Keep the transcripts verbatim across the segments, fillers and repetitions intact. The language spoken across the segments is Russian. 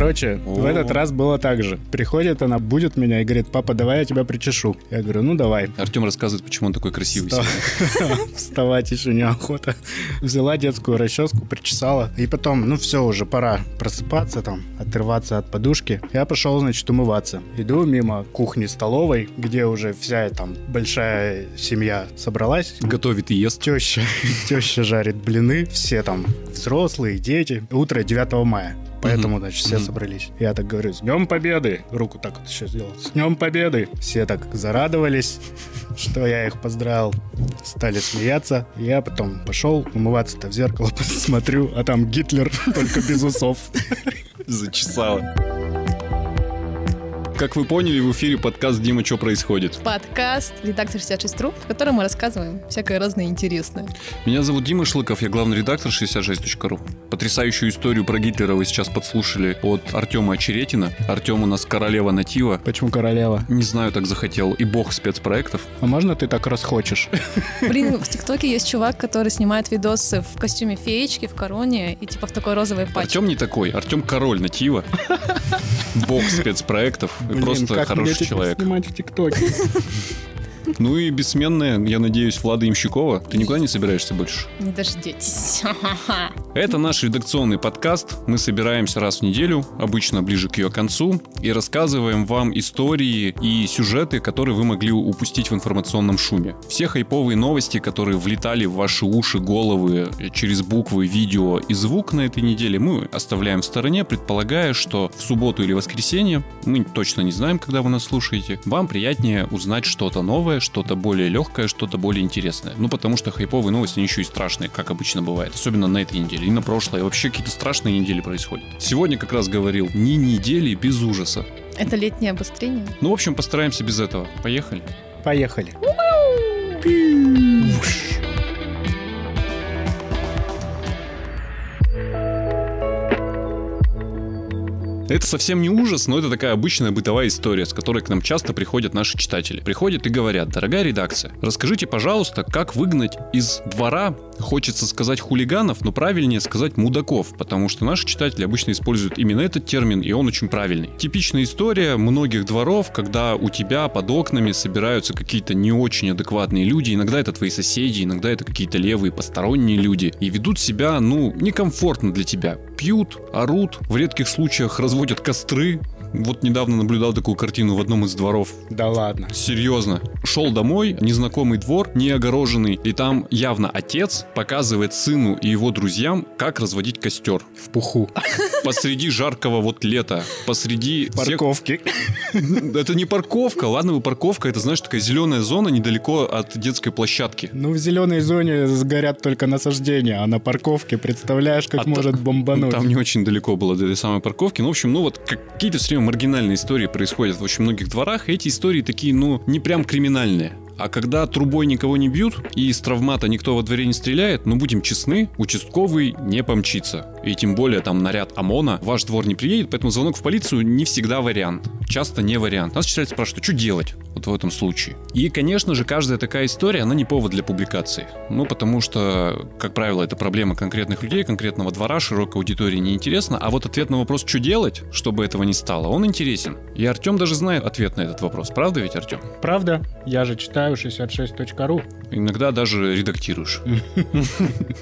Короче, О-о-о. в этот раз было так же. Приходит она, будет меня и говорит: папа, давай я тебя причешу. Я говорю, ну давай. Артём рассказывает, почему он такой красивый. Вставать еще неохота. Взяла детскую расческу, причесала. И потом, ну все уже, пора просыпаться там, отрываться от подушки. Я пошел, значит, умываться. Иду мимо кухни-столовой, где уже вся там большая семья собралась. Готовит и ест. Теща, теща жарит блины. Все там взрослые, дети. Утро девятого мая. Поэтому, mm-hmm. значит, все mm-hmm. собрались. Я так говорю: с Днем Победы! Руку так вот еще сделал. С Днем Победы! Все так зарадовались, что я их поздравил. Стали смеяться. Я потом пошел умываться-то в зеркало, посмотрю, а там Гитлер, только без усов. Зачесало. Как вы поняли, в эфире подкаст «Дима, что происходит?» Подкаст «Редактор шестьдесят шесть точка ру», в котором мы рассказываем всякое разное интересное. Меня зовут Дима Шлыков, я главный редактор шестьдесят шесть точка ру. Потрясающую историю про Гитлера вы сейчас подслушали от Артёма Очеретина. Артём у нас королева натива. Почему королева? Не знаю, так захотел. И бог спецпроектов. А можно ты так расхочешь? Блин, в ТикТоке есть чувак, который снимает видосы в костюме феечки, в короне и типа в такой розовой пачке. Артём не такой. Артём король натива. Бог спецпроектов. Блин, просто хороший человек. Снимать в ТикТоке. Ну и бессменная, я надеюсь, Влада Ямщикова. Ты никуда не собираешься больше? Не дождетесь. Это наш редакционный подкаст. Мы собираемся раз в неделю, обычно ближе к ее концу, и рассказываем вам истории и сюжеты, которые вы могли упустить в информационном шуме. Все хайповые новости, которые влетали в ваши уши, головы, через буквы, видео и звук на этой неделе, мы оставляем в стороне, предполагая, что в субботу или воскресенье, мы точно не знаем, когда вы нас слушаете, вам приятнее узнать что-то новое, что-то более легкое, что-то более интересное. Ну, потому что хайповые новости, они еще и страшные, как обычно бывает. Особенно на этой неделе и на прошлой. И вообще какие-то страшные недели происходят. Сегодня как раз говорил, не недели без ужаса. Это летнее обострение? Ну, в общем, постараемся без этого. Поехали? Поехали. Это совсем не ужас, но это такая обычная бытовая история, с которой к нам часто приходят наши читатели. Приходят и говорят: дорогая редакция, расскажите, пожалуйста, как выгнать из двора, хочется сказать хулиганов, но правильнее сказать мудаков, потому что наши читатели обычно используют именно этот термин, и он очень правильный. Типичная история многих дворов, когда у тебя под окнами собираются какие-то не очень адекватные люди, иногда это твои соседи, иногда это какие-то левые посторонние люди, и ведут себя, ну, некомфортно для тебя. Пьют, орут, в редких случаях разводят Водят костры. Вот недавно наблюдал такую картину в одном из дворов. Да ладно? Серьезно. Шел домой, незнакомый двор, неогороженный, и там явно отец показывает сыну и его друзьям, как разводить костер. В пуху. Посреди жаркого вот лета. Посреди... Парковки. Всех... Это не парковка. Ладно бы парковка, это, знаешь, такая зеленая зона недалеко от детской площадки. Ну, в зеленой зоне сгорят только насаждения, а на парковке, представляешь, как а может та... бомбануть. Там не очень далеко было до этой самой парковки. Ну, в общем, ну вот какие-то все время маргинальные истории происходят в очень многих дворах, и эти истории такие, ну, не прям криминальные. А когда трубой никого не бьют и из травмата никто во дворе не стреляет, ну, будем честны, участковый не помчится. И тем более там наряд ОМОНа в ваш двор не приедет, поэтому звонок в полицию не всегда вариант. Часто не вариант. Нас читатели спрашивают, что делать вот в этом случае. И, конечно же, каждая такая история, она не повод для публикации. Ну, потому что, как правило, это проблема конкретных людей, конкретного двора, широкой аудитории неинтересна. А вот ответ на вопрос, что делать, чтобы этого не стало, он интересен. И Артём даже знает ответ на этот вопрос. Правда ведь, Артём? Правда. Я же читаю шестьдесят шесть точка ру. Иногда даже редактируешь.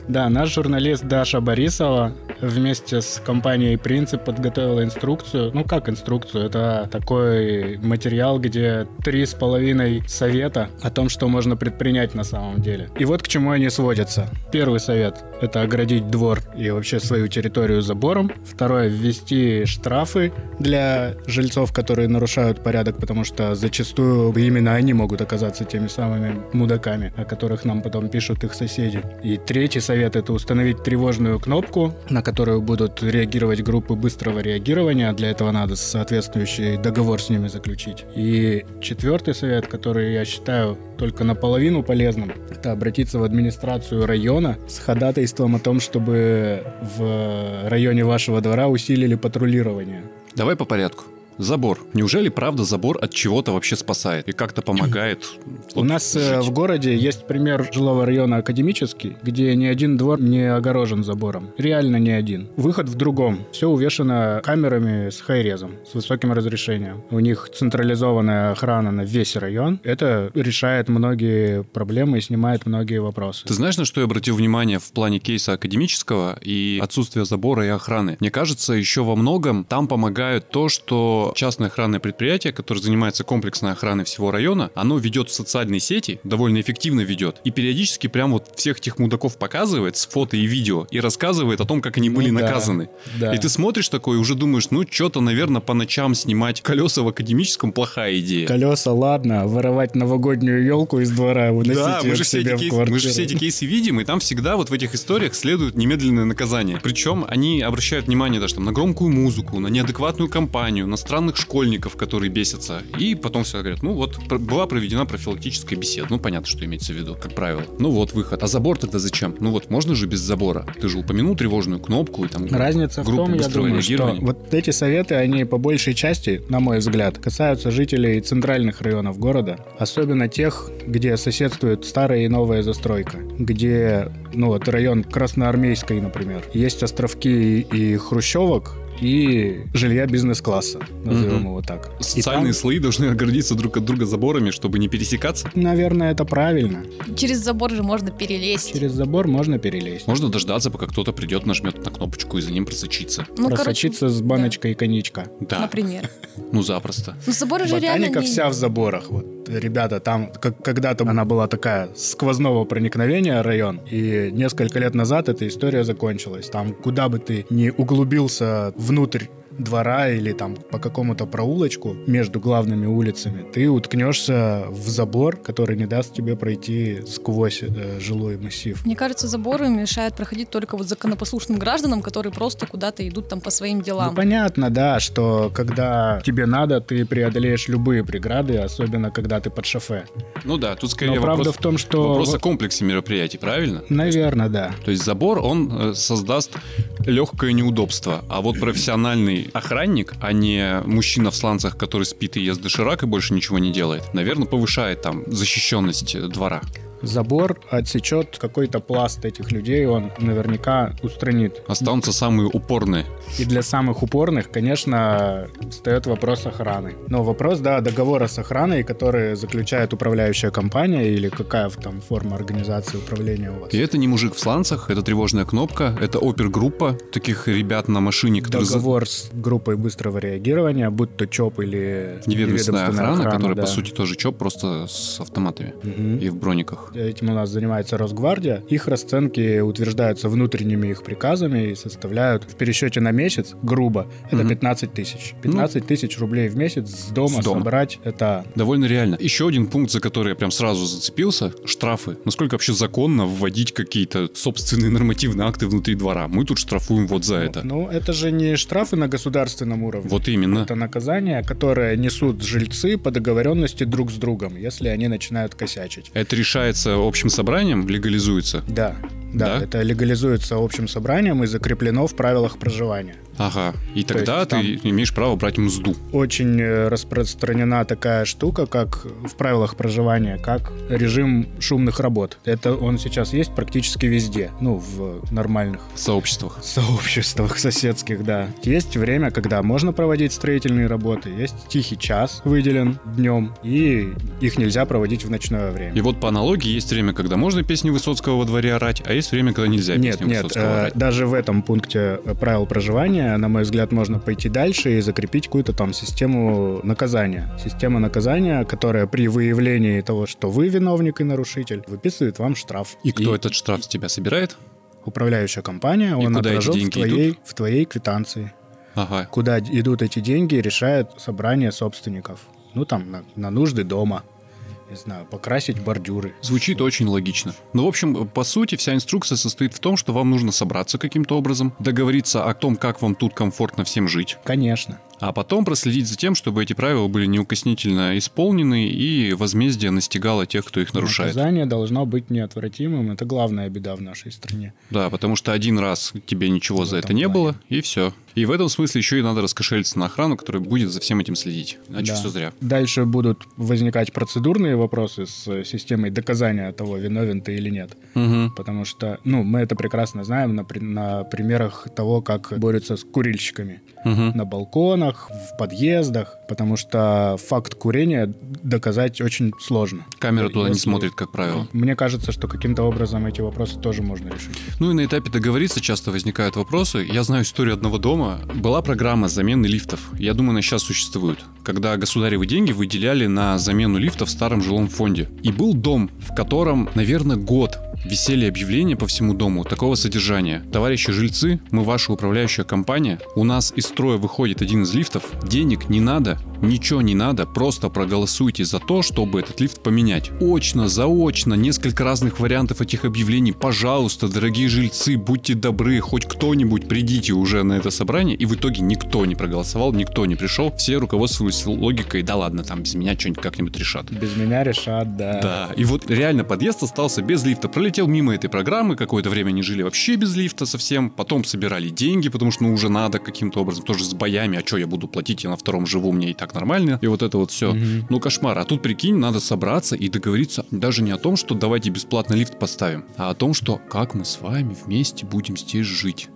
Да, наш журналист Даша Борисова вместе с компанией «Принцип» подготовила инструкцию. Ну, как инструкцию? Это такой материал, где три с половиной совета о том, что можно предпринять на самом деле. И вот к чему они сводятся. Первый совет – это оградить двор и вообще свою территорию забором. Второе – ввести штрафы для жильцов, которые нарушают порядок, потому что зачастую именно они могут оказаться теми самыми мудаками, о которых нам потом пишут их соседи. И третий совет – это установить тревожную кнопку, на которую будут реагировать группы быстрого реагирования. Для этого надо соответствующий договор с ними заключить. И четвертый совет, который я считаю только наполовину полезным, это обратиться в администрацию района с ходатайством о том, чтобы в районе вашего двора усилили патрулирование. Давай по порядку. Забор. Неужели, правда, забор от чего-то вообще спасает и как-то помогает? У нас жить? В городе есть пример жилого района Академический, где ни один двор не огорожен забором. Реально ни один. Выход в другом. Все увешано камерами с хай-резом, с высоким разрешением. У них централизованная охрана на весь район. Это решает многие проблемы и снимает многие вопросы. Ты знаешь, на что я обратил внимание в плане кейса Академического и отсутствия забора и охраны? Мне кажется, еще во многом там помогает то, что частное охранное предприятие, которое занимается комплексной охраной всего района, оно ведет социальные сети, довольно эффективно ведет, и периодически прям вот всех этих мудаков показывает с фото и видео и рассказывает о том, как они ну были да, наказаны. Да. И ты смотришь такой и уже думаешь, ну что-то, наверное, по ночам снимать колеса в Академическом плохая идея. Колеса, ладно, воровать новогоднюю елку из двора, выносить да, ее мы же к себе в квартиру. Мы же все эти кейсы видим, и там всегда вот в этих историях следует немедленное наказание. Причем они обращают внимание даже там, на громкую музыку, на неадекватную компанию, на страну школьников, которые бесятся. И потом все говорят, ну вот, была проведена профилактическая беседа. Ну, понятно, что имеется в виду, как правило. Ну вот, выход. А забор тогда зачем? Ну вот, можно же без забора? Ты же упомянул тревожную кнопку и там разница группу в том, быстрого я думаю, реагирования. Что вот эти советы, они по большей части, на мой взгляд, касаются жителей центральных районов города. Особенно тех, где соседствует старая и новая застройка. Где, ну вот, район Красноармейской, например. Есть островки и хрущевок, и жилья бизнес-класса, назовем mm-hmm. его так. Социальные там... слои должны оградиться друг от друга заборами, чтобы не пересекаться? Наверное, это правильно. Через забор же можно перелезть. Через забор можно перелезть. Можно дождаться, пока кто-то придет, нажмет на кнопочку и за ним просочится. Ну, просочиться короче... с баночкой да. и коньячка. Да. Например. Ну, запросто. Ну, заборы же реально не... Ботаника вся в заборах, вот. Ребята, там как, когда-то она была такая сквозного проникновения район, и несколько лет назад эта история закончилась. Там, куда бы ты ни углубился внутрь двора или там по какому-то проулочку между главными улицами, ты уткнешься в забор, который не даст тебе пройти сквозь э, жилой массив. Мне кажется, заборы мешают проходить только вот законопослушным гражданам, которые просто куда-то идут там по своим делам. Ну, понятно, да, что когда тебе надо, ты преодолеешь любые преграды, особенно когда ты под шофе. Ну да, тут скорее Но вопрос, в том, что... вопрос о комплексе мероприятий, правильно? Наверное, да. То есть забор, он создаст легкое неудобство, а вот профессиональный охранник, а не мужчина в сланцах, который спит и ест доширак и больше ничего не делает, наверное, повышает там защищенность двора. Забор отсечет какой-то пласт этих людей, он наверняка устранит. Останутся самые упорные. И для самых упорных, конечно, встает вопрос охраны. Но вопрос, да, договора с охраной, который заключает управляющая компания или какая там форма организации управления у вас. И это не мужик в сланцах, это тревожная кнопка, это опергруппа таких ребят на машине. Договор за... с группой быстрого реагирования, будь то ЧОП или неведомственная охрана, охрана которая, да. по сути, тоже ЧОП, просто с автоматами угу. и в брониках. Этим у нас занимается Росгвардия. Их расценки утверждаются внутренними их приказами и составляют в пересчете на месяц, грубо, это угу. пятнадцать тысяч. пятнадцать ну, тысяч рублей в месяц с дома, с дома собрать, это... Довольно реально. Еще один пункт, за который я прям сразу зацепился, штрафы. Насколько вообще законно вводить какие-то собственные нормативные акты внутри двора? Мы тут штрафуем вот за ну, это. Ну, это же не штрафы на государственном уровне. Вот именно. Это наказания, которые несут жильцы по договоренности друг с другом, если они начинают косячить. Это решается общим собранием, легализуется? Да, да, да, это легализуется общим собранием и закреплено в правилах проживания. Ага, и тогда то есть, ты имеешь право брать мзду. Очень распространена такая штука, как в правилах проживания, как режим шумных работ. Это он сейчас есть практически везде, ну, в нормальных сообществах. Сообществах соседских, да. Есть время, когда можно проводить строительные работы, есть тихий час выделен днем, и их нельзя проводить в ночное время. И вот по аналогии есть время, когда можно песни Высоцкого во дворе орать, а есть время, когда нельзя песни нет, Высоцкого нет, орать. Э, даже в этом пункте правил проживания, на мой взгляд, можно пойти дальше и закрепить какую-то там систему наказания. Система наказания, которая при выявлении того, что вы виновник и нарушитель, выписывает вам штраф. И, и кто этот штраф с тебя собирает? Управляющая компания, и он отражен в твоей, в твоей квитанции. Ага. Куда идут эти деньги, решает собрание собственников. Ну, там, на, на нужды дома. Не знаю, покрасить бордюры. Звучит вот. Очень логично. Ну, в общем, по сути, вся инструкция состоит в том, что вам нужно собраться каким-то образом, договориться о том, как вам тут комфортно всем жить. Конечно. А потом проследить за тем, чтобы эти правила были неукоснительно исполнены и возмездие настигало тех, кто их нарушает. Наказание должно быть неотвратимым. Это главная беда в нашей стране. Да, потому что один раз тебе ничего в за это не было, и все. И в этом смысле еще и надо раскошелиться на охрану, которая будет за всем этим следить. Иначе да. все зря. Дальше будут возникать процедурные вопросы с системой доказания того, виновен ты или нет. Угу. Потому что, ну, мы это прекрасно знаем на, на примерах того, как борются с курильщиками. Угу. На балконах, в подъездах. Потому что факт курения доказать очень сложно. Камера туда Если... не смотрит, как правило. Мне кажется, что каким-то образом эти вопросы тоже можно решить. Ну и на этапе договориться часто возникают вопросы. Я знаю историю одного дома. Была программа замены лифтов. Я думаю, она сейчас существует. Когда государевы деньги выделяли на замену лифтов в старом жилом фонде. И был дом, в котором, наверное, год висели объявления по всему дому такого содержания. Товарищи жильцы, мы ваша управляющая компания. У нас из строя выходит один из лифтов. Денег не надо, ничего не надо. Просто проголосуйте за то, чтобы этот лифт поменять. Очно, заочно, несколько разных вариантов этих объявлений. Пожалуйста, дорогие жильцы, будьте добры, хоть кто-нибудь придите уже на это собрание. И в итоге никто не проголосовал, никто не пришел. Все руководствовались логикой, да ладно, там без меня что-нибудь как-нибудь решат. Без меня решат, да. Да, и вот реально подъезд остался без лифта. Пролетел мимо этой программы, какое-то время они жили вообще без лифта совсем. Потом собирали деньги, потому что ну уже надо каким-то образом, тоже с боями. А что я буду платить, я на втором живу, мне и так нормально. И вот это вот все. Mm-hmm. Ну кошмар. А тут прикинь, надо собраться и договориться даже не о том, что давайте бесплатно лифт поставим, а о том, что как мы с вами вместе будем здесь жить.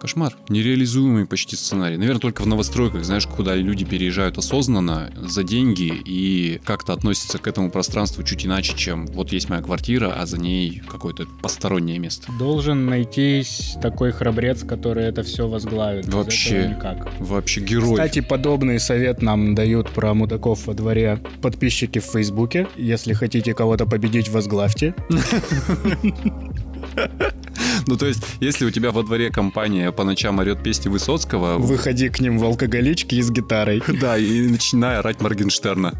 Кошмар. Нереализуемый почти сценарий. Наверное, только в новостройках, знаешь, куда люди переезжают осознанно, за деньги, и как-то относятся к этому пространству чуть иначе, чем вот есть моя квартира, а за ней какое-то постороннее место. Должен найтись такой храбрец, который это все возглавит. Вообще. Вообще герой. Кстати, подобный совет нам дают про мудаков во дворе подписчики в Фейсбуке. Если хотите кого-то победить, возглавьте. Ну, то есть, если у тебя во дворе компания по ночам орет песни Высоцкого... Выходи к ним в алкоголичке и с гитарой. Да, и начинай орать Моргенштерна.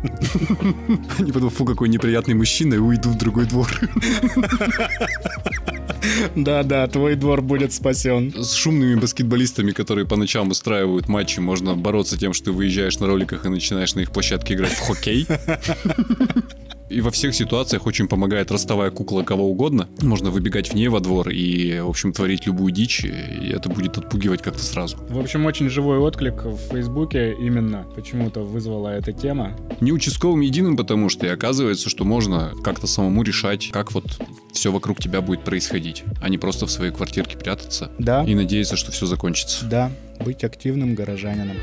Они потом, фу, какой неприятный мужчина, и уйду в другой двор. Да-да, твой двор будет спасен. С шумными баскетболистами, которые по ночам устраивают матчи, можно бороться тем, что ты выезжаешь на роликах и начинаешь на их площадке играть в хоккей. И во всех ситуациях очень помогает ростовая кукла кого угодно. Можно выбегать в ней во двор и, в общем, творить любую дичь. И это будет отпугивать как-то сразу. В общем, очень живой отклик в Фейсбуке именно почему-то вызвала эта тема. Не участковым единым, потому что и оказывается, что можно как-то самому решать, как вот все вокруг тебя будет происходить, а не просто в своей квартирке прятаться. Да. И надеяться, что все закончится. Да, быть активным горожанином.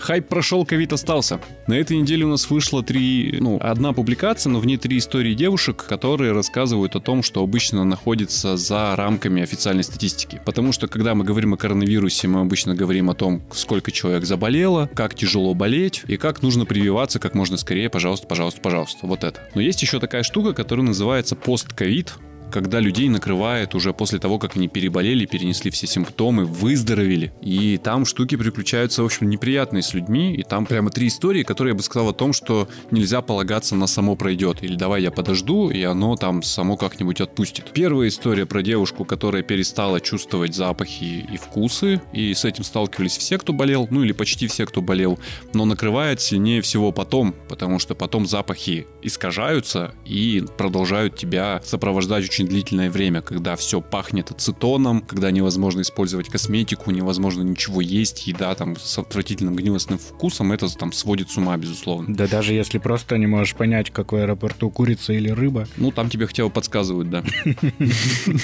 Хайп прошел, ковид остался. На этой неделе у нас вышло три... Ну, одна публикация, но в ней три истории девушек, которые рассказывают о том, что обычно находится за рамками официальной статистики. Потому что, когда мы говорим о коронавирусе, мы обычно говорим о том, сколько человек заболело, как тяжело болеть и как нужно прививаться как можно скорее. Пожалуйста, пожалуйста, пожалуйста. Вот это. Но есть еще такая штука, которая называется постковид, когда людей накрывает уже после того, как они переболели, перенесли все симптомы, выздоровели. И там штуки приключаются, в общем, неприятные с людьми. И там прямо три истории, которые я бы сказал о том, что нельзя полагаться на само пройдет. Или давай я подожду, и оно там само как-нибудь отпустит. Первая история про девушку, которая перестала чувствовать запахи и вкусы. И с этим сталкивались все, кто болел. Ну или почти все, кто болел. Но накрывает сильнее всего потом. Потому что потом запахи искажаются и продолжают тебя сопровождать очень длительное время, когда все пахнет ацетоном, когда невозможно использовать косметику, невозможно ничего есть, еда там с отвратительным гнилостным вкусом, это там сводит с ума, безусловно. Да даже если просто не можешь понять, как в аэропорту курица или рыба. Ну, там тебе хотя бы подсказывают, да.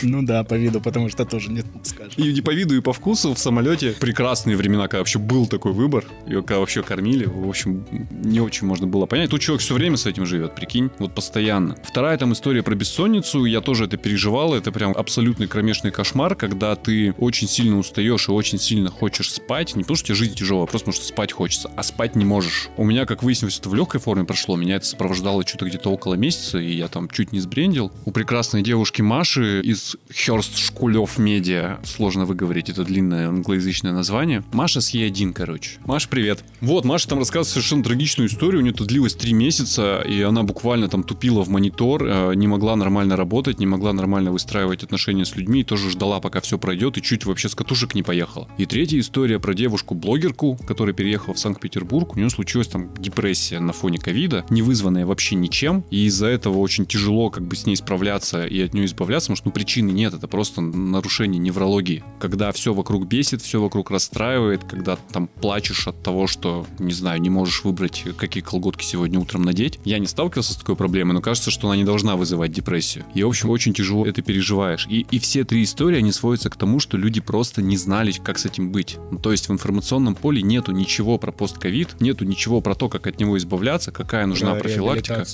Ну да, по виду, потому что тоже не скажешь. И по виду, и по вкусу в самолете прекрасные времена, когда вообще был такой выбор, и когда вообще кормили, в общем, не очень можно было понять. Тут человек все время с этим живет, прикинь, вот постоянно. Вторая там история про бессонницу, я тоже это переживал, это прям абсолютный кромешный кошмар, когда ты очень сильно устаешь и очень сильно хочешь спать, не потому что тебе жизнь тяжелая, а просто потому что спать хочется, а спать не можешь. У меня, как выяснилось, это в легкой форме прошло, меня это сопровождало что-то где-то около месяца, и я там чуть не сбрендил. У прекрасной девушки Маши из Хёрст Шкулёв Медиа, сложно выговорить это длинное англоязычное название, Маша с Е1, короче. Маша, привет. Вот, Маша там рассказывает совершенно трагичную историю, у нее это длилось три месяца, и она буквально там тупила в монитор, не могла нормально работать, не могла могла нормально выстраивать отношения с людьми, тоже ждала, пока все пройдет, и чуть вообще с катушек не поехала. И третья история про девушку-блогерку, которая переехала в Санкт-Петербург. У нее случилась там депрессия на фоне ковида, не вызванная вообще ничем, и из-за этого очень тяжело как бы с ней справляться и от нее избавляться, потому что ну, причины нет, это просто нарушение неврологии. Когда все вокруг бесит, все вокруг расстраивает, когда там плачешь от того, что, не знаю, не можешь выбрать, какие колготки сегодня утром надеть. Я не сталкивался с такой проблемой, но кажется, что она не должна вызывать депрессию. И, в общем, очень тяжело это переживаешь. И, и все три истории, они сводятся к тому, что люди просто не знали, как с этим быть. Ну, то есть в информационном поле нету ничего про постковид, нету ничего про то, как от него избавляться, какая нужна про профилактика.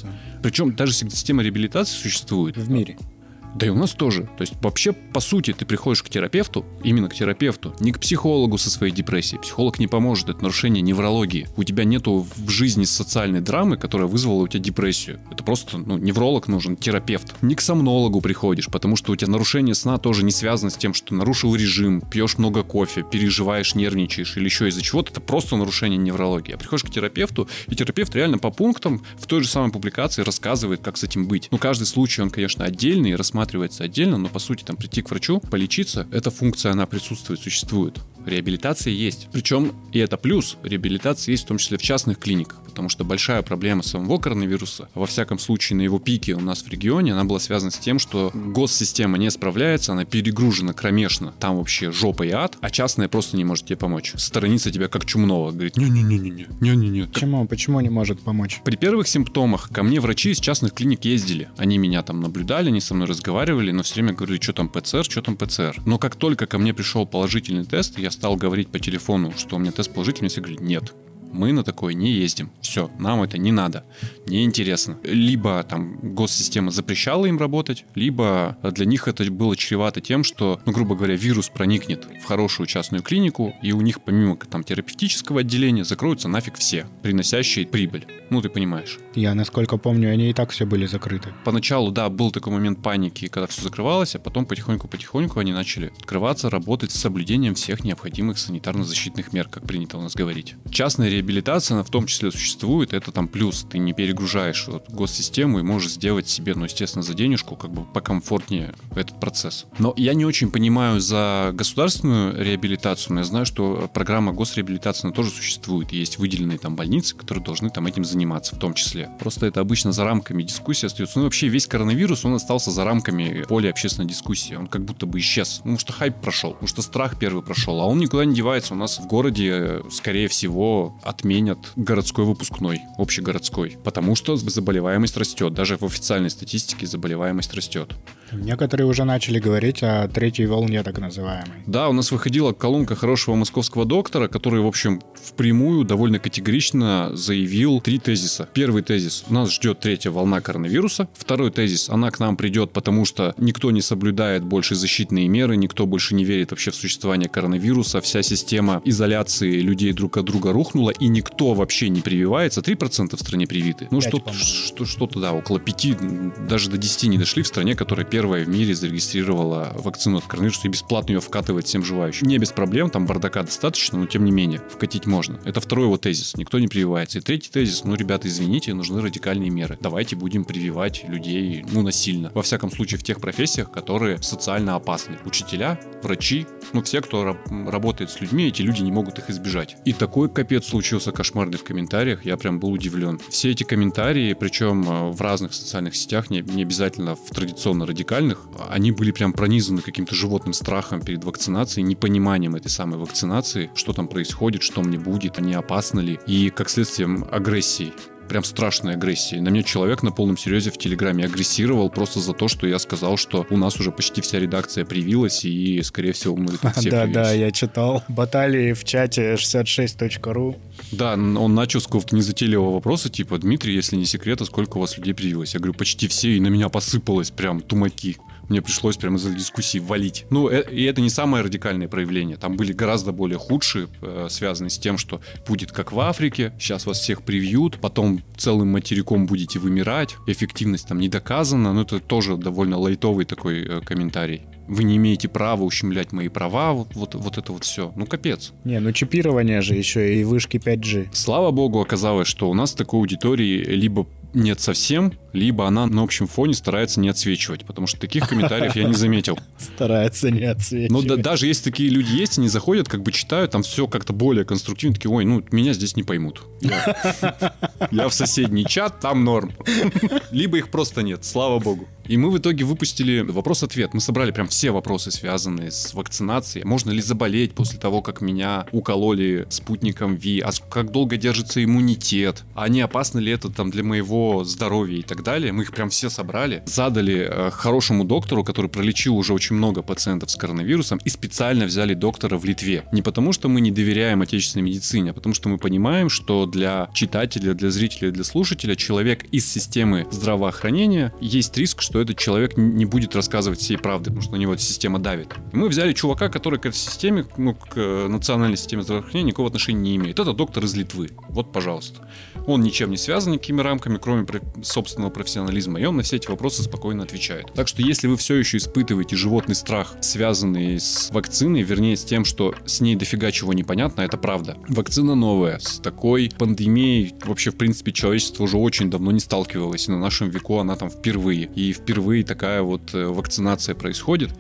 Причем даже система реабилитации существует. В мире. Да и у нас тоже. То есть вообще, по сути, ты приходишь к терапевту, именно к терапевту, не к психологу со своей депрессией. Психолог не поможет, это нарушение неврологии. У тебя нету в жизни социальной драмы, которая вызвала у тебя депрессию. Это просто, ну, невролог нужен, терапевт. Не к сомнологу приходишь, потому что у тебя нарушение сна тоже не связано с тем, что нарушил режим, пьешь много кофе, переживаешь, нервничаешь или еще из-за чего-то. Это просто нарушение неврологии. А приходишь к терапевту, и терапевт реально по пунктам в той же самой публикации рассказывает, как с этим быть. Ну, каждый случай, он, конечно, отдельный, рассматривается отдельно, но по сути там прийти к врачу, полечиться, эта функция, она присутствует, существует. Реабилитация есть. Причем, и это плюс, реабилитация есть в том числе в частных клиниках, потому что большая проблема самого коронавируса, во всяком случае на его пике у нас в регионе, она была связана с тем, что госсистема не справляется, она перегружена кромешно, там вообще жопа и ад, а частная просто не может тебе помочь. Сторонится тебя как чумного, говорит, не-не-не-не-не, не-не-не. Почему? Почему не может помочь? При первых симптомах ко мне врачи из частных клиник ездили, они меня там наблюдали, они со мной разговаривали, но все время говорили, что там ПЦР, что там ПЦР. Но как только ко мне пришел положительный тест, я стал говорить по телефону, что у меня тест положительный, все говорят, нет, мы на такое не ездим. Все, нам это не надо, неинтересно. Либо там госсистема запрещала им работать, либо для них это было чревато тем, что, ну, грубо говоря, вирус проникнет в хорошую частную клинику, и у них помимо там терапевтического отделения закроются нафиг все, приносящие прибыль. Ну, ты понимаешь. Я, насколько помню, они и так все были закрыты. Поначалу, да, был такой момент паники, когда все закрывалось, а потом потихоньку-потихоньку они начали открываться, работать с соблюдением всех необходимых санитарно-защитных мер, как принято у нас говорить. Частная реабилитация, она в том числе существует, это там плюс. Ты не перегружаешь вот госсистему и можешь сделать себе, ну, естественно, за денежку, как бы покомфортнее этот процесс. Но я не очень понимаю за государственную реабилитацию, но я знаю, что программа госреабилитации, она тоже существует. Есть выделенные там больницы, которые должны там этим заниматься. В том числе. Просто это обычно за рамками дискуссии остается. Ну, вообще, весь коронавирус, он остался за рамками поля общественной дискуссии. Он как будто бы исчез. Ну, что хайп прошел, потому что страх первый прошел, а он никуда не девается. У нас в городе, скорее всего, отменят городской выпускной, общегородской, потому что заболеваемость растет. Даже в официальной статистике заболеваемость растет. Некоторые уже начали говорить о третьей волне, так называемой. Да, у нас выходила колонка хорошего московского доктора, который, в общем, впрямую довольно категорично заявил три тезиса. Первый тезис: нас ждет третья волна коронавируса. Второй тезис: она к нам придет, потому что никто не соблюдает больше защитные меры, никто больше не верит вообще в существование коронавируса, вся система изоляции людей друг от друга рухнула, и никто вообще не прививается. три процента в стране привиты. Ну, что-то, что-то, да, около пяти, даже до десяти не дошли в стране, которая первая в мире зарегистрировала вакцину от коронавируса и бесплатно ее вкатывает всем желающим. Не без проблем, там бардака достаточно, но тем не менее вкатить можно. Это второй вот тезис. Никто не прививается. И третий тезис: ну, ребята, извините, нужны радикальные меры. Давайте будем прививать людей, ну, насильно. Во всяком случае, в тех профессиях, которые социально опасны. Учителя, врачи, ну, все, кто раб- работает с людьми, эти люди не могут их избежать. И такой капец случился кошмарный в комментариях. Я прям был удивлен. Все эти комментарии, причем в разных социальных сетях, не, не обязательно в традиционно радикальных, они были прям пронизаны каким-то животным страхом перед вакцинацией, непониманием этой самой вакцинации, что там происходит, что мне будет, не опасно ли, и как следствием агрессии. Прям страшной агрессии. На меня человек на полном серьезе в Телеграме агрессировал просто за то, что я сказал, что у нас уже почти вся редакция привилась, и, скорее всего, мы все привились. Да-да, я читал баталии в чате шестьдесят шесть точка ру. Да, он начал с какого-то незатейливого вопроса, типа: Дмитрий, если не секрет, а сколько у вас людей привилось? Я говорю, почти все, и на меня посыпалось прям тумаки. Мне пришлось прямо из-за дискуссии валить. Ну, и это не самое радикальное проявление. Там были гораздо более худшие, связанные с тем, что будет как в Африке, сейчас вас всех привьют, потом целым материком будете вымирать, эффективность там не доказана. Но это тоже довольно лайтовый такой комментарий. Вы не имеете права ущемлять мои права, вот, вот, вот это вот все. Ну, капец. Не, ну чипирование же еще и вышки пять джи. Слава богу, оказалось, что у нас такой аудитории либо нет совсем, либо она на общем фоне старается не отсвечивать, потому что таких комментариев я не заметил. Старается не отсвечивать. Но да, даже если такие люди есть, они заходят, как бы читают, там все как-то более конструктивно, такие, ой, ну меня здесь не поймут. Я в соседний чат, там норм. Либо их просто нет, слава богу. И мы в итоге выпустили вопрос-ответ. Мы собрали прям все вопросы, связанные с вакцинацией. Можно ли заболеть после того, как меня укололи спутником V? А как долго держится иммунитет? А не опасно ли это там для моего здоровья и так далее? Мы их прям все собрали. Задали э, хорошему доктору, который пролечил уже очень много пациентов с коронавирусом. И специально взяли доктора в Литве. Не потому, что мы не доверяем отечественной медицине, а потому, что мы понимаем, что для читателя, для зрителя, для слушателя человек из системы здравоохранения есть риск, что что этот человек не будет рассказывать всей правды, потому что на него эта система давит. И мы взяли чувака, который к этой системе, ну, к национальной системе здравоохранения никакого отношения не имеет. Это доктор из Литвы. Вот, пожалуйста. Он ничем не связан никакими рамками, кроме собственного профессионализма. И он на все эти вопросы спокойно отвечает. Так что, если вы все еще испытываете животный страх, связанный с вакциной, вернее, с тем, что с ней дофига чего непонятно, это правда. Вакцина новая. С такой пандемией вообще, в принципе, человечество уже очень давно не сталкивалось. И на нашем веку она там впервые. И в Впервые такая вот вакцинация происходит.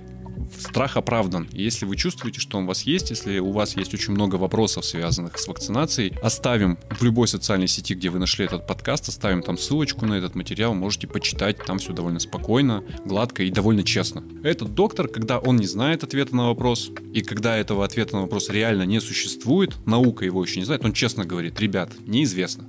Страх оправдан. Если вы чувствуете, что он у вас есть, если у вас есть очень много вопросов, связанных с вакцинацией, оставим в любой социальной сети, где вы нашли этот подкаст, оставим там ссылочку на этот материал, можете почитать, там все довольно спокойно, гладко и довольно честно. Этот доктор, когда он не знает ответа на вопрос, и когда этого ответа на вопрос реально не существует, наука его еще не знает, он честно говорит: ребят, неизвестно.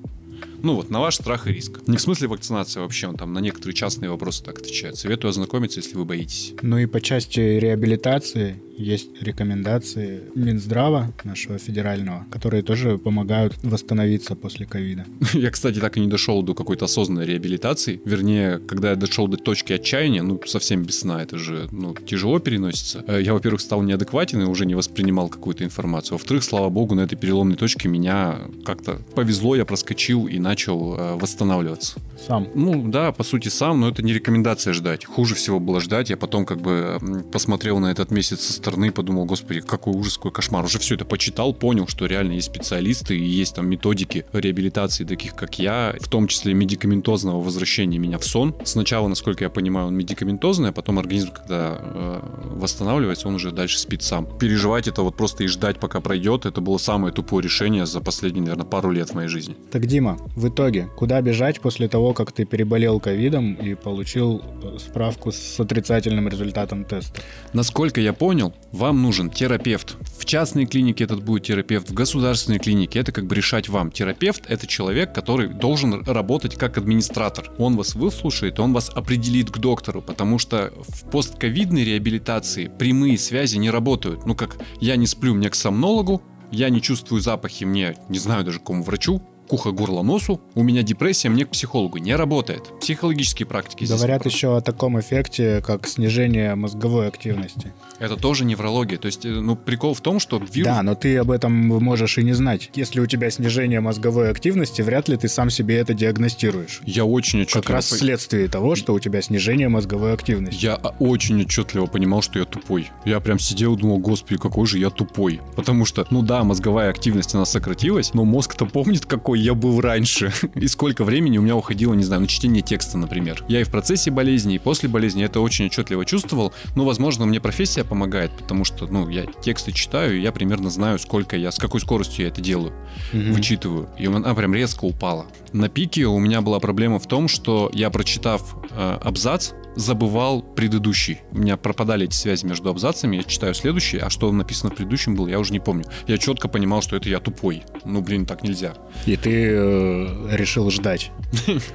Ну вот, на ваш страх и риск. Не в смысле вакцинации вообще, он там на некоторые частные вопросы так отвечает. Советую ознакомиться, если вы боитесь. Ну и по части реабилитации есть рекомендации Минздрава, нашего федерального, которые тоже помогают восстановиться после ковида. Я, кстати, так и не дошел до какой-то осознанной реабилитации. Вернее, когда я дошел до точки отчаяния, ну, совсем без сна, это же, ну, тяжело переносится. Я, во-первых, стал неадекватен и уже не воспринимал какую-то информацию. Во-вторых, слава богу, на этой переломной точке меня как-то повезло, я проскочил и начал начал восстанавливаться. Сам? Ну да, по сути сам, но это не рекомендация ждать. Хуже всего было ждать. Я потом как бы посмотрел на этот месяц со стороны, подумал, господи, какой ужас, какой кошмар. Уже все это почитал, понял, что реально есть специалисты и есть там методики реабилитации таких, как я, в том числе медикаментозного возвращения меня в сон. Сначала, насколько я понимаю, он медикаментозный, а потом организм, когда э, восстанавливается, он уже дальше спит сам. Переживать это вот просто и ждать, пока пройдет, это было самое тупое решение за последние, наверное, пару лет в моей жизни. Так, Дима, в итоге, куда бежать после того, как ты переболел ковидом и получил справку с отрицательным результатом теста? Насколько я понял, вам нужен терапевт. В частной клинике этот будет терапевт, в государственной клинике это как бы решать вам. Терапевт – это человек, который должен работать как администратор. Он вас выслушает, он вас определит к доктору, потому что в постковидной реабилитации прямые связи не работают. Ну как, я не сплю, мне к сомнологу, я не чувствую запахи, мне не знаю даже к какому врачу, кухо, горло, носу, у меня депрессия, мне к психологу. Не работает. Психологические практики. Говорят здесь еще о таком эффекте, как снижение мозговой активности. Это тоже неврология. То есть, ну, прикол в том, что вирус... Да, но ты об этом можешь и не знать. Если у тебя снижение мозговой активности, вряд ли ты сам себе это диагностируешь. Я очень отчетливо... Как раз вследствие того, что у тебя снижение мозговой активности. Я очень отчетливо понимал, что я тупой. Я прям сидел и думал, господи, какой же я тупой. Потому что, ну да, мозговая активность, она сократилась, но мозг-то помнит, какой я был раньше. И сколько времени у меня уходило, не знаю, на чтение текста, например. Я и в процессе болезни, и после болезни это очень отчетливо чувствовал. Но, возможно, мне профессия помогает, потому что, ну, я тексты читаю, и я примерно знаю, сколько я, с какой скоростью я это делаю, mm-hmm. вычитываю. И она прям резко упала. На пике у меня была проблема в том, что я, прочитав э, абзац, забывал предыдущий. У меня пропадали эти связи между абзацами, я читаю следующий, а что написано в предыдущем было, я уже не помню. Я четко понимал, что это я тупой. Ну, блин, так нельзя. И ты э, решил ждать.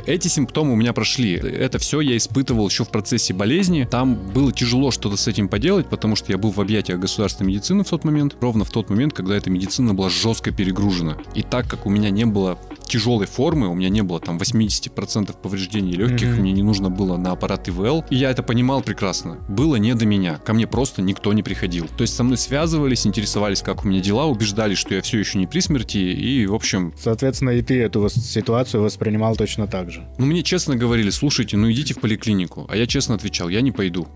Эти симптомы у меня прошли. Это все я испытывал еще в процессе болезни. Там было тяжело что-то с этим поделать, потому что я был в объятиях государственной медицины в тот момент, ровно в тот момент, когда эта медицина была жестко перегружена. И так как у меня не было тяжелой формы, у меня не было там восемьдесят процентов повреждений легких, mm-hmm. мне не нужно было на аппарат ИВЛ, и я это понимал прекрасно. Было не до меня, ко мне просто никто не приходил. То есть со мной связывались, интересовались, как у меня дела, убеждались, что я все еще не при смерти, и в общем... Соответственно, и ты эту ситуацию воспринимал точно так же. Ну, мне честно говорили, слушайте, ну идите в поликлинику. А я честно отвечал, я не пойду,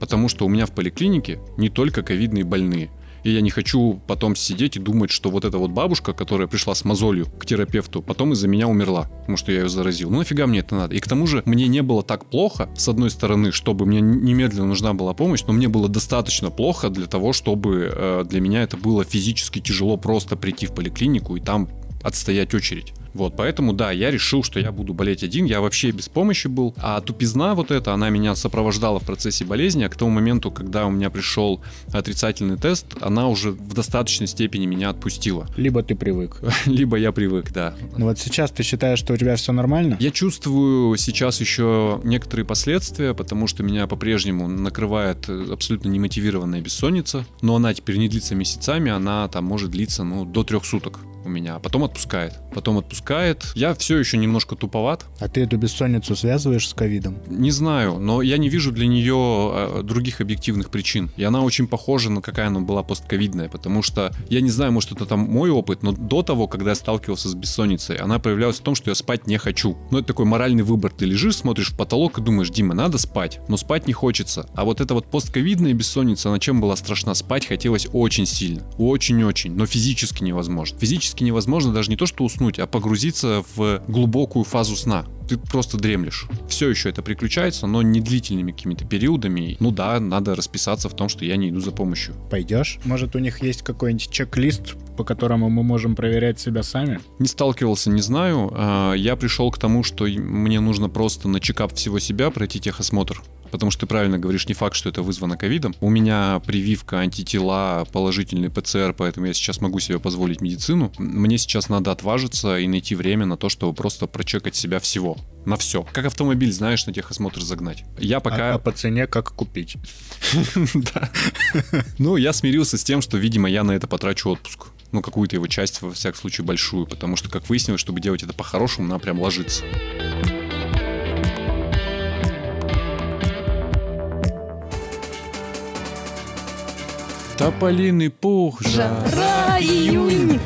потому что у меня в поликлинике не только ковидные больные. И я не хочу потом сидеть и думать, что вот эта вот бабушка, которая пришла с мозолью к терапевту, потом из-за меня умерла, потому что я ее заразил. Ну нафига мне это надо? И к тому же мне не было так плохо, с одной стороны, чтобы мне немедленно нужна была помощь, но мне было достаточно плохо для того, чтобы э, для меня это было физически тяжело просто прийти в поликлинику и там отстоять очередь. Вот, поэтому, да, я решил, что я буду болеть один, я вообще без помощи был, а тупизна вот эта, она меня сопровождала в процессе болезни, а к тому моменту, когда у меня пришел отрицательный тест, она уже в достаточной степени меня отпустила. Либо ты привык. Либо я привык, да. Ну вот сейчас ты считаешь, что у тебя все нормально? Я чувствую сейчас еще некоторые последствия, потому что меня по-прежнему накрывает абсолютно немотивированная бессонница, но она теперь не длится месяцами, она там может длиться, ну, до трех суток у меня, а потом отпускает, потом отпускает. Я все еще немножко туповат. А ты эту бессонницу связываешь с ковидом? Не знаю, но я не вижу для нее других объективных причин. И она очень похожа на какая она была постковидная, потому что, я не знаю, может, это там мой опыт, но до того, когда я сталкивался с бессонницей, она проявлялась в том, что я спать не хочу. Ну, это такой моральный выбор. Ты лежишь, смотришь в потолок и думаешь, Дима, надо спать, но спать не хочется. А вот эта вот постковидная бессонница, она чем была страшна? Спать хотелось очень сильно, очень-очень, но физически невозможно. Физически невозможно даже не то, что уснуть, а погрузиться в глубокую фазу сна. Ты просто дремлешь. Все еще это приключается, но не длительными какими-то периодами. Ну да, надо расписаться в том, что я не иду за помощью. Пойдешь? Может, у них есть какой-нибудь чек-лист, по которому мы можем проверять себя сами? Не сталкивался, не знаю. Я пришел к тому, что мне нужно просто на чекап всего себя пройти техосмотр. Потому что ты правильно говоришь, не факт, что это вызвано ковидом. У меня прививка, антитела, положительный ПЦР, поэтому я сейчас могу себе позволить медицину. Мне сейчас надо отважиться и найти время на то, чтобы просто прочекать себя всего. На все. Как автомобиль, знаешь, на техосмотр загнать. Я пока... А, а по цене как купить? Да. Ну, я смирился с тем, что, видимо, я на это потрачу отпуск. Ну, какую-то его часть, во всяком случае, большую. Потому что, как выяснилось, чтобы делать это по-хорошему, надо прям ложиться. Тополиный пух, жара, июнь.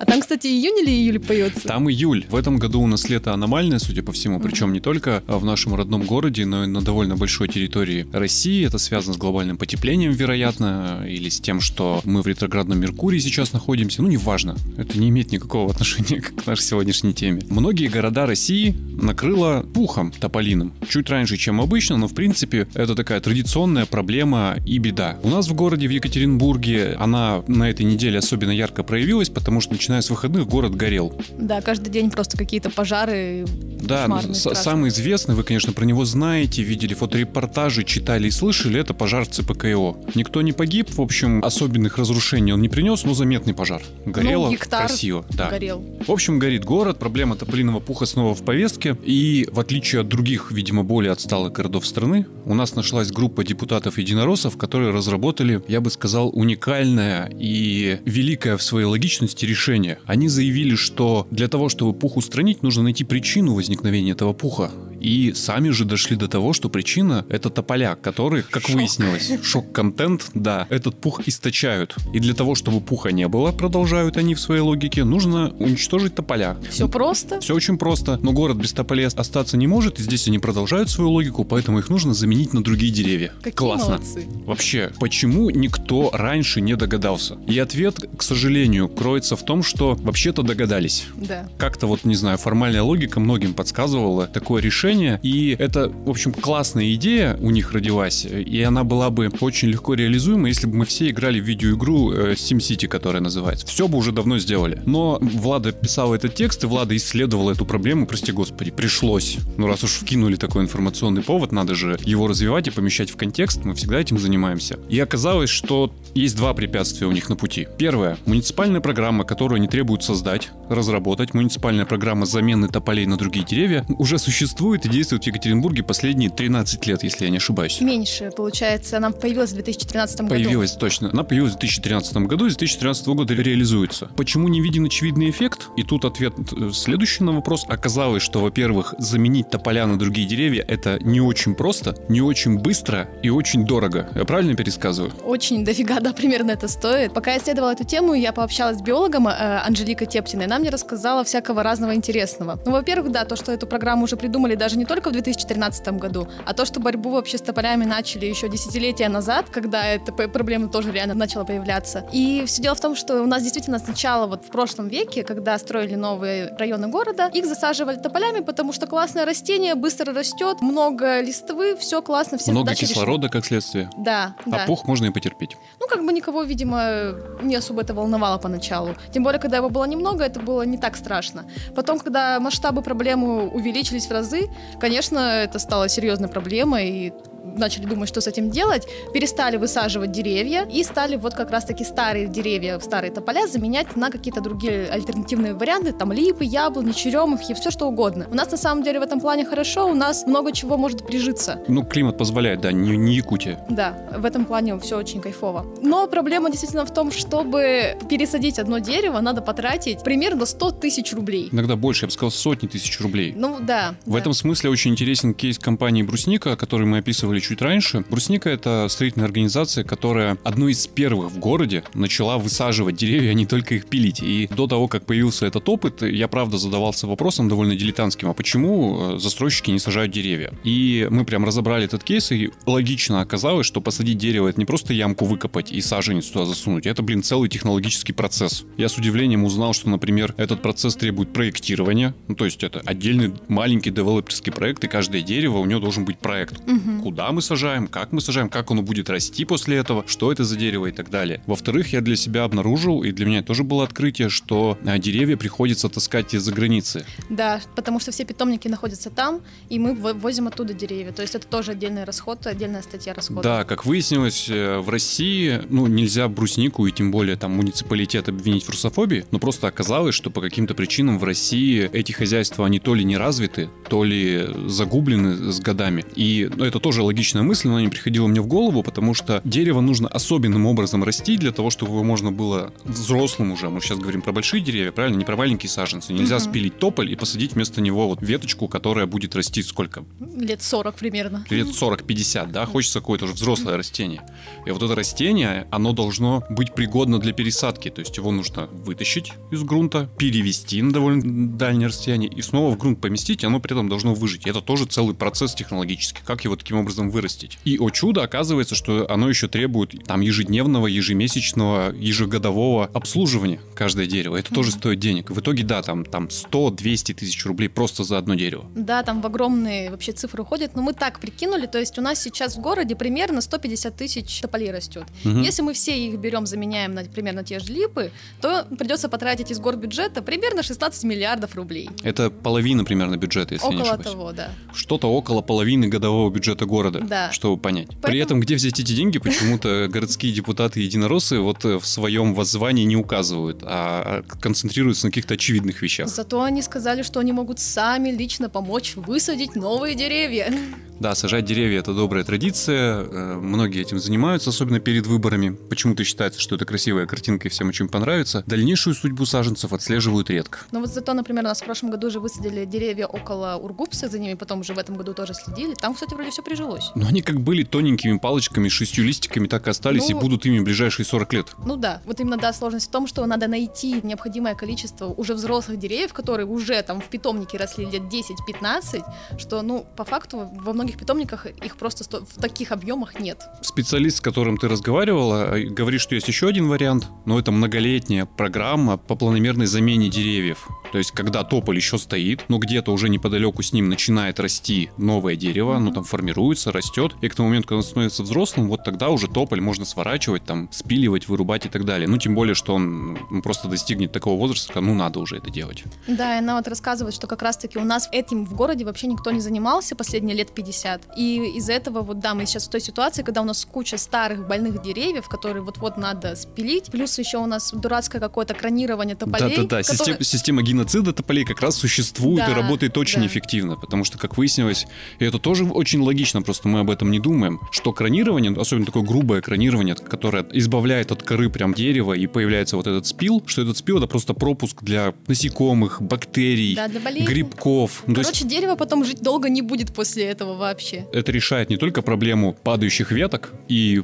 А там, кстати, июнь или июль поется? Там июль. В этом году у нас лето аномальное, судя по всему. Причем не только в нашем родном городе, но и на довольно большой территории России. Это связано с глобальным потеплением, вероятно, или с тем, что мы в ретроградном Меркурии сейчас находимся. Ну, неважно. Это не имеет никакого отношения к нашей сегодняшней теме. Многие города России накрыло пухом тополиным. Чуть раньше, чем обычно, но, в принципе, это такая традиционная проблема и беда. У нас в городе, в Екатеринбурге, она на этой неделе особенно ярко проявилась, потому что начинается... Начиная с выходных, город горел. Да, каждый день просто какие-то пожары. Да, с- самый известный, вы, конечно, про него знаете, видели фоторепортажи, читали и слышали, это пожар в ЦПКО. Никто не погиб, в общем, особенных разрушений он не принес, но заметный пожар. Горело, ну, гектар красиво. Да. Горел. В общем, горит город, проблема тополиного пуха снова в повестке. И в отличие от других, видимо, более отсталых городов страны, у нас нашлась группа депутатов-единороссов, которые разработали, я бы сказал, уникальное и великое в своей логичности решение. Они заявили, что для того, чтобы пух устранить, нужно найти причину возникновения этого пуха. И сами же дошли до того, что причина — это тополя, которые, как шок. Выяснилось, шок-контент, да, этот пух источают. И для того, чтобы пуха не было, продолжают они в своей логике, нужно уничтожить тополя. Все просто? Все очень просто, но город без тополя остаться не может, и здесь они продолжают свою логику, поэтому их нужно заменить на другие деревья. Какие классно. Молодцы. Вообще, почему никто раньше не догадался? И ответ, к сожалению, кроется в том, что вообще-то догадались. Да. Как-то вот, не знаю, формальная логика многим подсказывала такое решение. И это, в общем, классная идея у них родилась, и она была бы очень легко реализуема, если бы мы все играли в видеоигру э, SimCity, которая называется. Все бы уже давно сделали. Но Влада писала этот текст, и Влада исследовала эту проблему, прости господи, пришлось. Ну раз уж вкинули такой информационный повод, надо же его развивать и помещать в контекст, мы всегда этим занимаемся. И оказалось, что есть два препятствия у них на пути. Первое. Муниципальная программа, которую они требуют создать, разработать. Муниципальная программа замены тополей на другие деревья уже существует и действует в Екатеринбурге последние тринадцать лет, если я не ошибаюсь. Меньше, получается. Она появилась в две тысячи тринадцатом году. Появилась, точно. Она появилась в две тысячи тринадцатом году и с две тысячи тринадцатого года реализуется. Почему не виден очевидный эффект? И тут ответ следующий на вопрос. Оказалось, что, во-первых, заменить тополя на другие деревья — это не очень просто, не очень быстро и очень дорого. Я правильно пересказываю? Очень дофига, да, примерно это стоит. Пока я исследовала эту тему, я пообщалась с биологом Анжеликой Тептиной. Она мне рассказала всякого разного интересного. Ну, во-первых, да, то, что эту программу уже придумали даже даже не только в две тысячи тринадцатом году, а то, что борьбу вообще с топорами начали еще десятилетия назад, когда эта проблема тоже реально начала появляться. И все дело в том, что у нас действительно сначала вот в прошлом веке, когда строили новые районы города, их засаживали тополями, потому что классное растение, быстро растет, много листвы, все классно, все много кислорода, решили. Как следствие. Да, а да. пух можно и потерпеть. Ну, как бы никого, видимо, не особо это волновало поначалу. Тем более, когда его было немного, это было не так страшно. Потом, когда масштабы проблемы увеличились в разы, конечно, это стало серьезной проблемой, и начали думать, что с этим делать, перестали высаживать деревья и стали вот как раз-таки старые деревья, старые тополя заменять на какие-то другие альтернативные варианты, там липы, яблони, черемухи, все что угодно. У нас на самом деле в этом плане хорошо, у нас много чего может прижиться. Ну, климат позволяет, да, не, не Якутия. Да, в этом плане все очень кайфово. Но проблема действительно в том, чтобы пересадить одно дерево, надо потратить примерно сто тысяч рублей. Иногда больше, я бы сказал, сотни тысяч рублей. Ну, да. В да. этом смысле очень интересен кейс компании «Брусника», который мы описывали чуть раньше. Брусника — это строительная организация, которая одной из первых в городе начала высаживать деревья, а не только их пилить. И до того, как появился этот опыт, я, правда, задавался вопросом довольно дилетантским, а почему застройщики не сажают деревья? И мы прям разобрали этот кейс, и логично оказалось, что посадить дерево — это не просто ямку выкопать и саженец туда засунуть, это, блин, целый технологический процесс. Я с удивлением узнал, что, например, этот процесс требует проектирования, ну, то есть это отдельный маленький девелоперский проект, и каждое дерево, у него должен быть проект. Угу. Куда мы сажаем, как мы сажаем, как оно будет расти после этого, что это за дерево и так далее. Во-вторых, я для себя обнаружил, и для меня тоже было открытие, что деревья приходится таскать из-за границы. Да, потому что все питомники находятся там, и мы возим оттуда деревья. То есть это тоже отдельный расход, отдельная статья расходов. Да, как выяснилось, в России ну, нельзя Бруснику и тем более там муниципалитет обвинить в русофобии, но просто оказалось, что по каким-то причинам в России эти хозяйства, они то ли не развиты, то ли загублены с годами. И ну, это тоже логично. Логичная мысль, но она не приходила мне в голову, потому что дерево нужно особенным образом расти для того, чтобы его можно было взрослым уже. Мы сейчас говорим про большие деревья, правильно? Не про маленькие саженцы. Нельзя угу. спилить тополь и посадить вместо него вот веточку, которая будет расти сколько? Лет сорок примерно. Лет сорок-пятьдесят, да? Хочется какое-то уже взрослое растение. И вот это растение, оно должно быть пригодно для пересадки. То есть его нужно вытащить из грунта, перевести на довольно дальнее расстояние и снова в грунт поместить, и оно при этом должно выжить. И это тоже целый процесс технологический. Как его таким образом вырастить. И, о чудо, оказывается, что оно еще требует там ежедневного, ежемесячного, ежегодового обслуживания каждое дерево. Это mm-hmm. тоже стоит денег. В итоге, да, там, там сто-двести тысяч рублей просто за одно дерево. Да, там в огромные вообще цифры уходят, но мы так прикинули, то есть у нас сейчас в городе примерно сто пятьдесят тысяч тополей растет. Mm-hmm. Если мы все их берем, заменяем на примерно те же липы, то придется потратить из горбюджета примерно шестнадцать миллиардов рублей. Это половина примерно бюджета, если около не ошибаюсь. Около того, да. Что-то около половины годового бюджета города. Да. Чтобы понять. Поэтому... При этом, где взять эти деньги, почему-то городские депутаты и единороссы вот в своем воззвании не указывают, а концентрируются на каких-то очевидных вещах. Зато они сказали, что они могут сами лично помочь высадить новые деревья. Да, сажать деревья — это добрая традиция, многие этим занимаются, особенно перед выборами. Почему-то считается, что это красивая картинка и всем очень понравится. Дальнейшую судьбу саженцев отслеживают редко. Но вот зато, например, у нас в прошлом году уже высадили деревья около Ургупса, за ними потом уже в этом году тоже следили. Там, кстати, вроде все прижилось. Но они как были тоненькими палочками, шестью листиками, так и остались, ну, и будут ими в ближайшие сорок лет. Ну да, вот именно да, сложность в том, что надо найти необходимое количество уже взрослых деревьев, которые уже там в питомнике росли лет десять-пятнадцать, что, ну, по факту во многом в многих питомниках их просто сто... в таких объемах нет. Специалист, с которым ты разговаривала, говорит, что есть еще один вариант, но это многолетняя программа по планомерной замене деревьев. То есть, когда тополь еще стоит, но где-то уже неподалеку с ним начинает расти новое дерево, mm-hmm. ну там формируется, растет, и к тому моменту, когда он становится взрослым, вот тогда уже тополь можно сворачивать, там, спиливать, вырубать и так далее. Ну, тем более, что он просто достигнет такого возраста, что ну надо уже это делать. Да, и она вот рассказывает, что как раз-таки у нас этим в городе вообще никто не занимался последние лет пятьдесят. И из-за этого, вот да, мы сейчас в той ситуации, когда у нас куча старых больных деревьев, которые вот-вот надо спилить. Плюс еще у нас дурацкое какое-то кронирование тополей. Да-да-да, которые... система, система геноцида тополей как раз существует, да, и работает очень да. эффективно. Потому что, как выяснилось, и это тоже очень логично, просто мы об этом не думаем, что кронирование, особенно такое грубое кронирование, которое избавляет от коры прям дерева, и появляется вот этот спил, что этот спил — это просто пропуск для насекомых, бактерий, да, для грибков. Короче, ну, то есть... дерево потом жить долго не будет после этого. вообще. Это решает не только проблему падающих веток и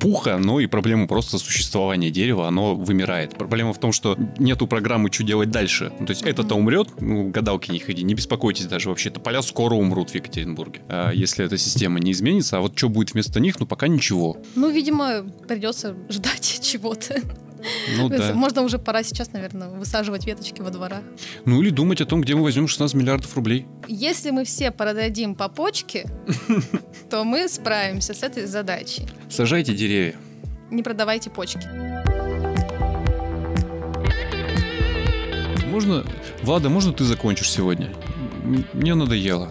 пуха, но и проблему просто существования дерева, оно вымирает. Проблема в том, что нету программы, что делать дальше. То есть mm-hmm. это-то умрет, ну, гадалки не ходи, не беспокойтесь даже, вообще-то поля скоро умрут в Екатеринбурге, а если эта система не изменится. А вот что будет вместо них, ну пока ничего. Ну, видимо, придется ждать чего-то. Ну, да. Можно уже пора сейчас, наверное, высаживать веточки во дворах. Ну или думать о том, где мы возьмем шестнадцать миллиардов рублей. Если мы все продадим по почке, то мы справимся с этой задачей. Сажайте деревья. Не продавайте почки. Можно, Влада, можно ты закончишь сегодня? Мне надоело.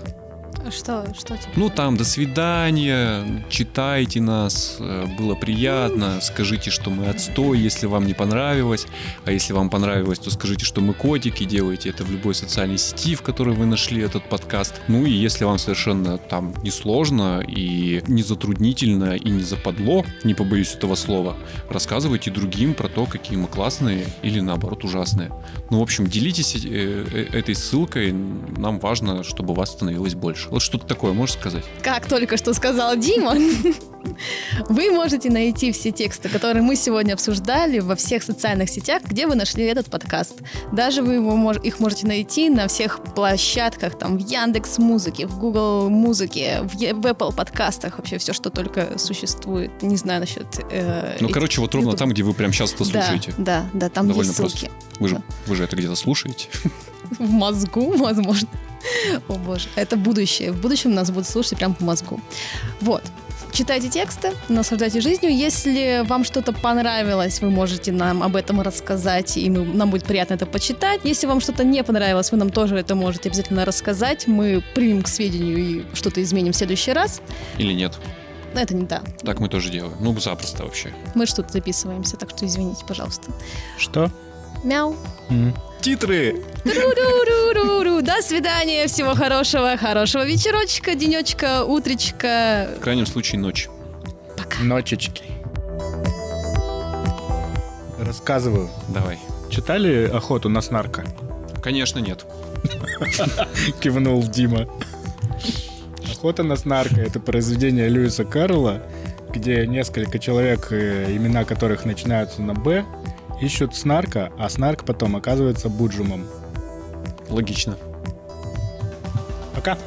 Что, что тебе? Ну там, до свидания, читайте нас, было приятно, скажите, что мы отстой, если вам не понравилось. А если вам понравилось, то скажите, что мы котики, делайте это в любой социальной сети, в которой вы нашли этот подкаст. Ну и если вам совершенно там не сложно и не затруднительно и не западло, не побоюсь этого слова, рассказывайте другим про то, какие мы классные или наоборот ужасные. Ну в общем, делитесь этой ссылкой, нам важно, чтобы вас становилось больше. Вот что-то такое можешь сказать? Как только что сказал Дима, вы можете найти все тексты, которые мы сегодня обсуждали, во всех социальных сетях, где вы нашли этот подкаст. Даже вы его, их можете найти на всех площадках, там, в Яндекс.Музыке, в Google Музыке, в, е- в Apple подкастах, вообще все, что только существует. Не знаю насчет... Э, ну, этих, короче, вот ровно YouTube. Там, где вы прямо сейчас это слушаете. Да, да, да, там довольно есть ссылки. Вы же, вы же это где-то слушаете. В мозгу, возможно. О боже, это будущее. В будущем нас будут слушать прямо по мозгу. Вот. Читайте тексты, наслаждайтесь жизнью. Если вам что-то понравилось, вы можете нам об этом рассказать, и мы, нам будет приятно это почитать. Если вам что-то не понравилось, вы нам тоже это можете обязательно рассказать. Мы примем к сведению и что-то изменим в следующий раз. Или нет. Это не да. Так мы тоже делаем. Ну, запросто вообще. Мы что-то записываемся, так что извините, пожалуйста. Что? Мяу. Mm. Титры. Тру-ру-ру-ру-ру. До свидания, всего хорошего, хорошего вечерочка, денечка, утречка. В крайнем случае ночь. Пока. Ночечки. Рассказываю. Давай. Читали «Охоту на Снарка»? Конечно, нет. Кивнул Дима. «Охота на Снарка» — это произведение Льюиса Кэрролла, где несколько человек, имена которых начинаются на «Б», ищут снарка, а снарк потом оказывается буджумом. Логично. Пока.